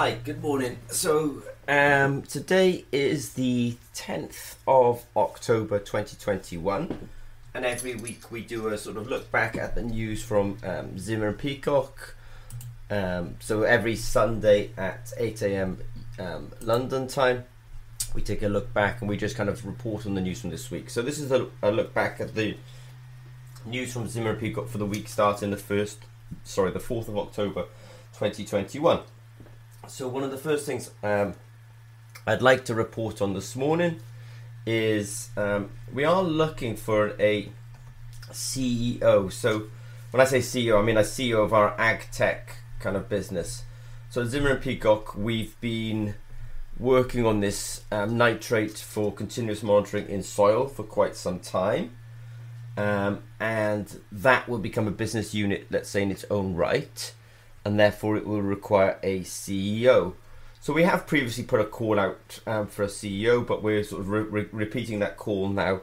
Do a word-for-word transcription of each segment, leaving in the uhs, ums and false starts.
Hi, good morning. So um, today is the tenth of October twenty twenty-one, and every week we do a sort of look back at the news from um, Zimmer and Peacock. Um, so every Sunday at eight a m um, London time, we take a look back and we just kind of report on the news from this week. So this is a, a look back at the news from Zimmer and Peacock for the week starting the first, sorry, the fourth of October twenty twenty-one. So one of the first things um, I'd like to report on this morning is um, we are looking for a C E O. So when I say C E O, I mean a C E O of our ag tech kind of business. So Zimmer and Peacock, we've been working on this um, nitrate for continuous monitoring in soil for quite some time. Um, and that will become a business unit, let's say, in its own right, and therefore it will require a C E O. So we have previously put a call out um, for a C E O, but we're sort of re re repeating that call now.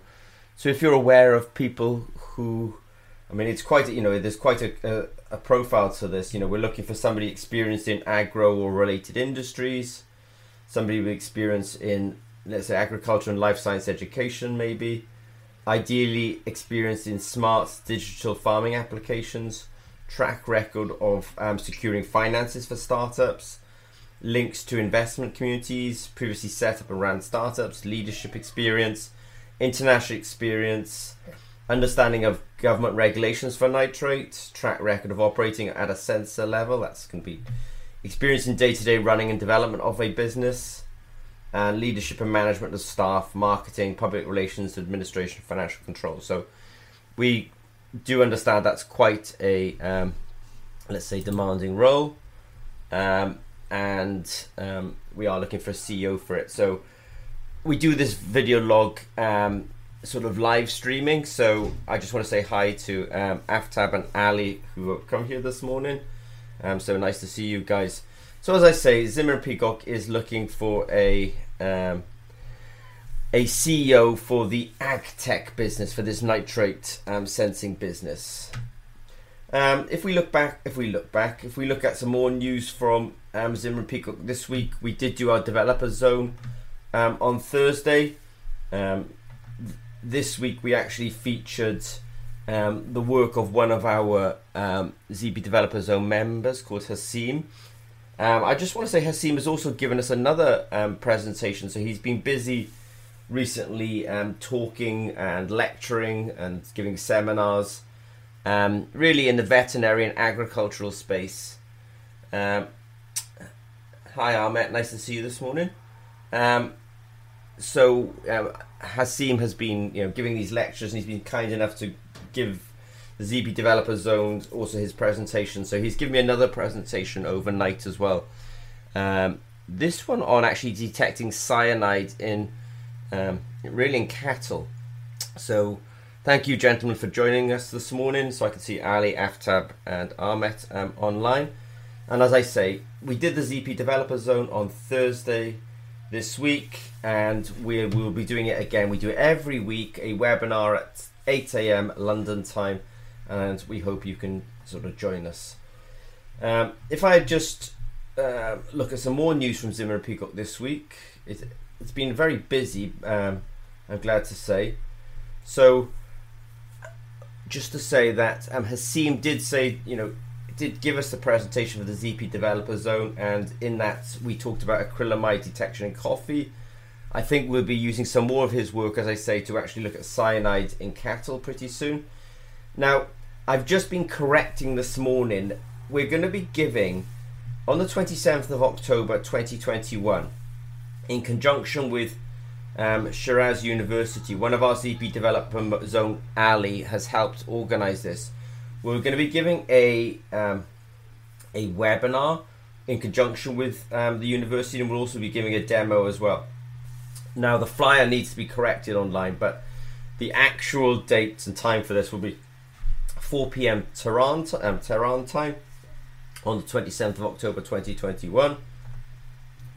So if you're aware of people who, I mean, it's quite, you know, there's quite a, a, a profile to this. You know, we're looking for somebody experienced in agro or related industries, somebody with experience in, let's say, agriculture and life science education, maybe, ideally experienced in smart digital farming applications, track record of um, securing finances for startups, links to investment communities, previously set up and ran startups, leadership experience, international experience, understanding of government regulations for nitrate, track record of operating at a sensor level, that's going to be experience in day-to-day running and development of a business, and leadership and management of staff, marketing, public relations, administration, financial control. So we do understand that's quite a, um, let's say, demanding role, um, and um, we are looking for a C E O for it. So we do this video log um, sort of live streaming. So I just want to say hi to um, Aftab and Ali who have come here this morning. Um, so nice to see you guys. So as I say, Zimmer and Peacock is looking for a um, a C E O for the agtech business, for this nitrate um, sensing business. Um, if we look back, if we look back, if we look at some more news from um, Zimmer and Peacock this week, we did do our developer zone um, on Thursday. Um, th this week we actually featured um, the work of one of our um, Z B developer zone members called Hasim. Um, I just want to say Hasim has also given us another um, presentation. So he's been busy recently um, talking and lecturing and giving seminars, um, really in the veterinary and agricultural space. Um, hi Ahmet, nice to see you this morning. Um, so uh, Hasim has been, you know, giving these lectures, and he's been kind enough to give the Z B Developer Zone also his presentation. So he's given me another presentation overnight as well. Um, this one on actually detecting cyanide in um, really in cattle. So thank you, gentlemen, for joining us this morning. So I can see Ali, Aftab and Ahmet um, online. And as I say, we did the Z B Developer Zone on Thursday this week, and we will be doing it again. We do it every week, a webinar at eight a m London time, and we hope you can sort of join us. Um, if I just uh, look at some more news from Zimmer and Peacock this week, it, it's been very busy, um, I'm glad to say. So just to say that um, Hasim did say, you know, did give us the presentation for the Z P Developer Zone, and in that we talked about acrylamide detection in coffee. I think we'll be using some more of his work, as I say, to actually look at cyanide in cattle pretty soon. Now, I've just been correcting this morning. We're going to be giving, on the twenty-seventh of October twenty twenty-one, in conjunction with um, Shiraz University, one of our Z P Developer Zone, Ali, has helped organise this. We're going to be giving a, um, a webinar in conjunction with um, the university, and we'll also be giving a demo as well. Now, the flyer needs to be corrected online, but the actual dates and time for this will be four p m Tehran, um, Tehran time on the twenty-seventh of October twenty twenty-one.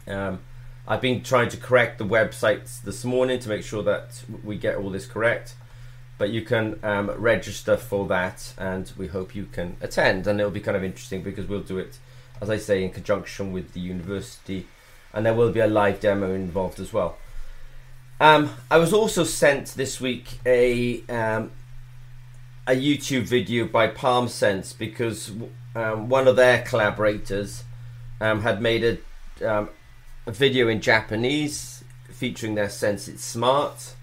Um, I've been trying to correct the websites this morning to make sure that we get all this correct, but you can um, register for that, and we hope you can attend, and it'll be kind of interesting because we'll do it as I say, in conjunction with the university, and there will be a live demo involved as well. Um, I was also sent this week a um, a YouTube video by PalmSense because um, one of their collaborators um, had made a, um, a video in Japanese featuring their Sense It Smart.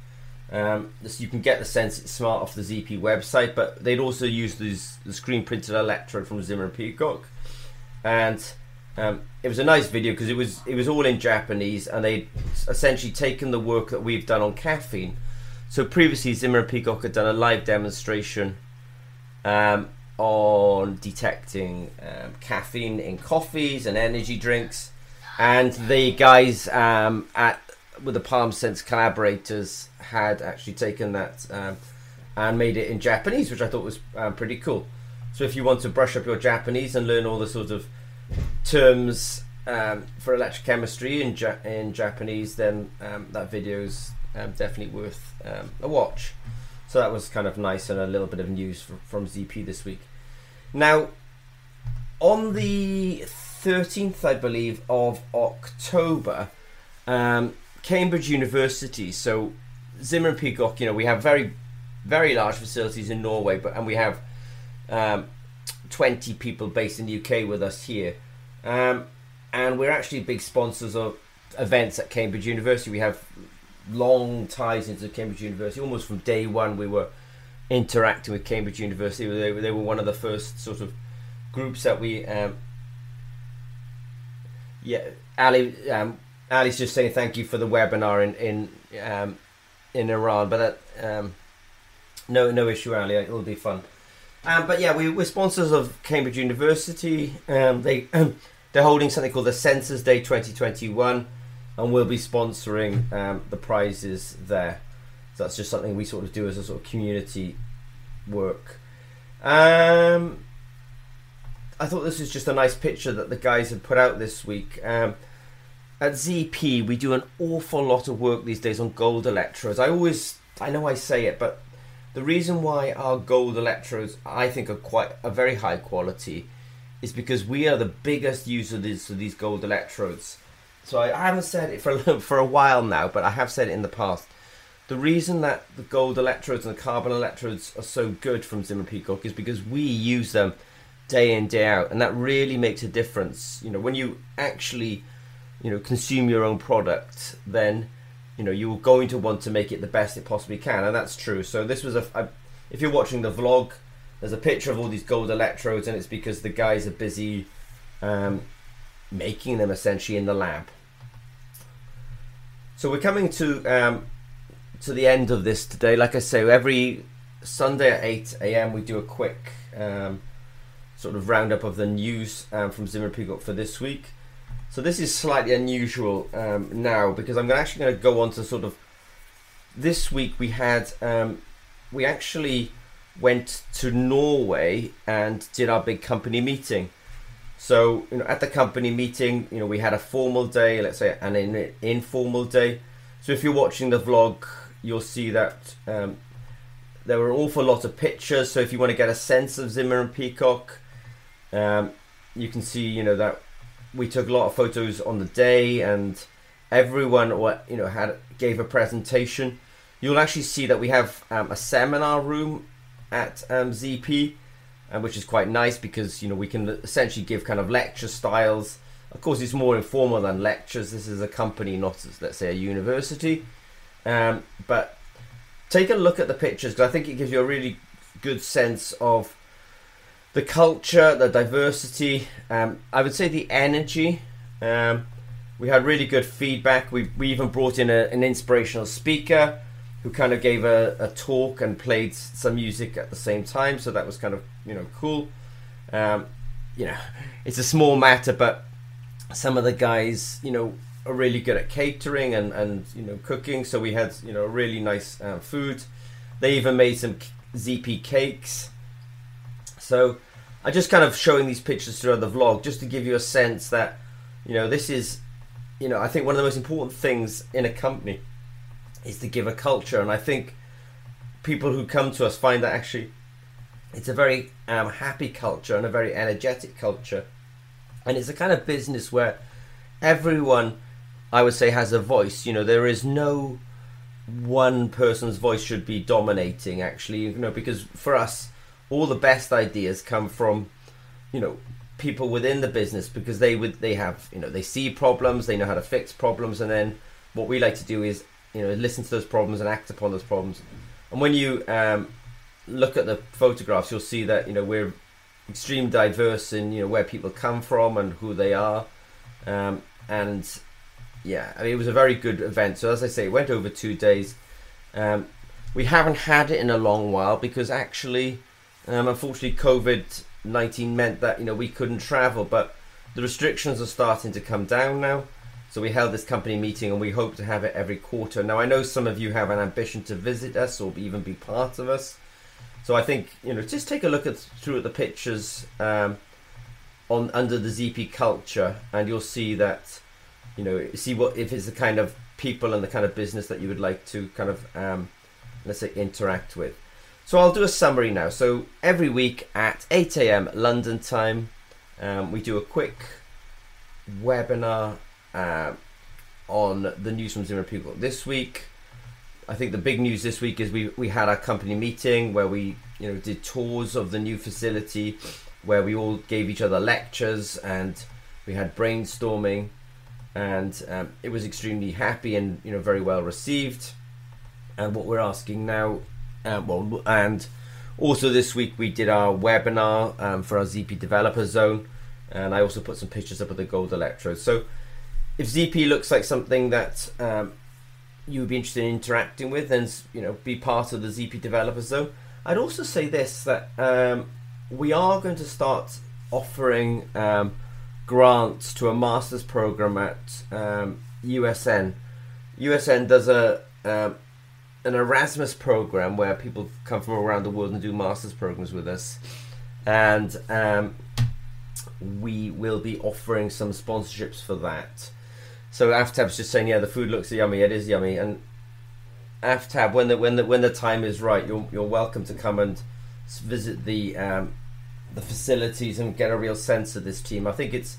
Um, so you can get the Sense It Smart off the Z P website, but they'd also used these, the screen printed electrode from Zimmer and Peacock, and Um, it was a nice video because it was it was all in Japanese, and they'd essentially taken the work that we've done on caffeine. So previously Zimmer and Peacock had done a live demonstration um, on detecting um, caffeine in coffees and energy drinks, and the guys um, at with the PalmSense collaborators had actually taken that um, and made it in Japanese, which I thought was um, pretty cool. So if you want to brush up your Japanese and learn all the sort of terms um, for electrochemistry in ja in Japanese, then um, that video's um, definitely worth um, a watch. So that was kind of nice, and a little bit of news from, from Z P this week. Now, on the thirteenth, I believe, of October, um, Cambridge University. So Zimmer and Peacock, you know, we have very, very large facilities in Norway, but and we have um, twenty people based in the U K with us here. Um, and we're actually big sponsors of events at Cambridge University. We have long ties into Cambridge University. Almost from day one, we were interacting with Cambridge University. They, they were one of the first sort of groups that we... Um, yeah, Ali, um, Ali's just saying thank you for the webinar in in, um, in Iran, but that, um, no, no issue, Ali. It'll be fun. Um, but yeah, we, we're sponsors of Cambridge University. Um, they, um, they're holding something called the Census Day twenty twenty-one, and we'll be sponsoring um, the prizes there. So that's just something we sort of do as a sort of community work. Um, I thought this was just a nice picture that the guys had put out this week. Um, at Z P, we do an awful lot of work these days on gold electrodes. I always, I know I say it, but the reason why our gold electrodes, I think, are quite a very high quality is because we are the biggest user of these, of these gold electrodes. So I, I haven't said it for a, for a while now, but I have said it in the past. The reason that the gold electrodes and the carbon electrodes are so good from Zimmer and Peacock is because we use them day in, day out, and that really makes a difference. You know, when you actually, you know, consume your own product, then you know, you're going to want to make it the best it possibly can, and that's true. So this was a, a, if you're watching the vlog, there's a picture of all these gold electrodes, and it's because the guys are busy um, making them essentially in the lab. So we're coming to um, to the end of this today. Like I say, every Sunday at eight A M we do a quick um, sort of roundup of the news um, from Zimmer and Peacock for this week. So this is slightly unusual um, now, because I'm actually going to go on to sort of, this week we had, um, we actually went to Norway and did our big company meeting. So, you know, at the company meeting, you know, we had a formal day, let's say, and an informal day. So if you're watching the vlog, you'll see that um, there were an awful lot of pictures. So if you want to get a sense of Zimmer and Peacock, um, you can see, you know, that we took a lot of photos on the day, and everyone, you know, had gave a presentation. You'll actually see that we have um, a seminar room at um, Z P, and um, which is quite nice because, you know, we can essentially give kind of lecture styles. Of course, it's more informal than lectures. This is a company, not, let's say, a university. Um, but take a look at the pictures, because I think it gives you a really good sense of the culture, the diversity, um, I would say the energy. Um, we had really good feedback. We, we even brought in a, an inspirational speaker who kind of gave a, a talk and played some music at the same time. So that was kind of, you know, cool. Um, you know, it's a small matter, but some of the guys, you know, are really good at catering and, and you know, cooking. So we had, you know, really nice uh, food. They even made some Z P cakes. So I just kind of showing these pictures throughout the vlog just to give you a sense that, you know, this is, you know, I think one of the most important things in a company is to give a culture. And I think people who come to us find that actually it's a very um, happy culture and a very energetic culture. And it's a kind of business where everyone, I would say, has a voice. You know, there is no one person's voice should be dominating, actually, you know, because for us, all the best ideas come from, you know, people within the business, because they would they have, you know, they see problems, they know how to fix problems. And then what we like to do is, you know, listen to those problems and act upon those problems. And when you um, look at the photographs, you'll see that, you know, we're extremely diverse in, you know, where people come from and who they are. Um, and yeah, I mean, it was a very good event. So as I say, it went over two days. Um, we haven't had it in a long while because actually, um, unfortunately, COVID nineteen meant that, you know, we couldn't travel, but the restrictions are starting to come down now. So we held this company meeting and we hope to have it every quarter. Now, I know some of you have an ambition to visit us or even be part of us. So I think, you know, just take a look at through at the pictures um, on under the Z P culture, and you'll see that, you know, see what if it's the kind of people and the kind of business that you would like to kind of, um, let's say, interact with. So I'll do a summary now. So every week at eight A M London time, um, we do a quick webinar uh, on the news from Zimmer and Peacock. This week, I think the big news this week is we, we had our company meeting where we you know did tours of the new facility, where we all gave each other lectures and we had brainstorming, and um, it was extremely happy and you know very well received. And what we're asking now. Uh, well, and also this week we did our webinar um, for our Z P Developer Zone, and I also put some pictures up of the gold electrodes. So if Z P looks like something that um, you would be interested in interacting with, then you know be part of the Z P Developer Zone. I'd also say this, that um, we are going to start offering um, grants to a master's program at um, U S N. U S N does a um, an Erasmus program where people come from around the world and do master's programs with us, and um, we will be offering some sponsorships for that. So Aftab's just saying, yeah, the food looks yummy. It is yummy. And Aftab, when the when the when the time is right, you're you're welcome to come and visit the um, the facilities and get a real sense of this team. I think it's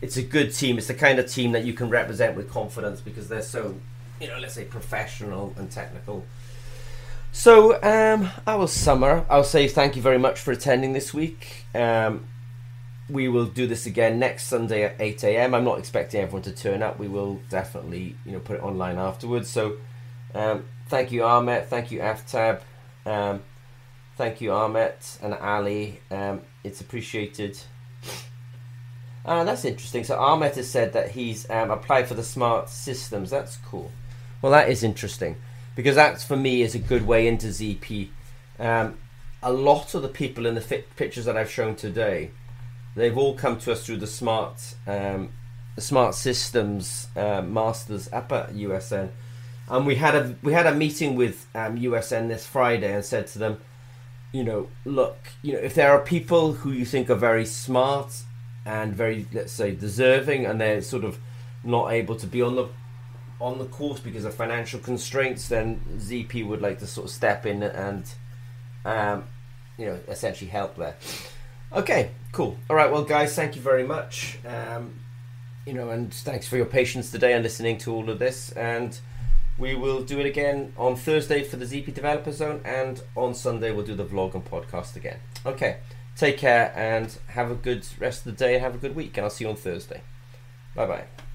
it's a good team. It's the kind of team that you can represent with confidence because they're so, you know, let's say professional and technical. So um, I will summer. I'll say thank you very much for attending this week. Um, we will do this again next Sunday at eight A M I'm not expecting everyone to turn up. We will definitely, you know, put it online afterwards. So um, thank you, Ahmet. Thank you, Aftab. Um, thank you, Ahmet and Ali. Um, it's appreciated. Ah, uh, that's interesting. So Ahmet has said that he's um, applied for the smart systems. That's cool. Well, that is interesting because that's, for me, is a good way into Z P. Um, a lot of the people in the fit pictures that I've shown today, they've all come to us through the smart um, smart systems uh, masters up at U S N, and we had a we had a meeting with um, U S N this Friday and said to them, you know, look, you know, if there are people who you think are very smart and very, let's say, deserving, and they're sort of not able to be on the on the course because of financial constraints, then Z P would like to sort of step in and, um, you know, essentially help there. Okay, cool. All right, well, guys, thank you very much. Um, you know, and thanks for your patience today and listening to all of this. And we will do it again on Thursday for the Z P Developer Zone, and on Sunday we'll do the vlog and podcast again. Okay. Take care and have a good rest of the day and have a good week, and I'll see you on Thursday. Bye-bye.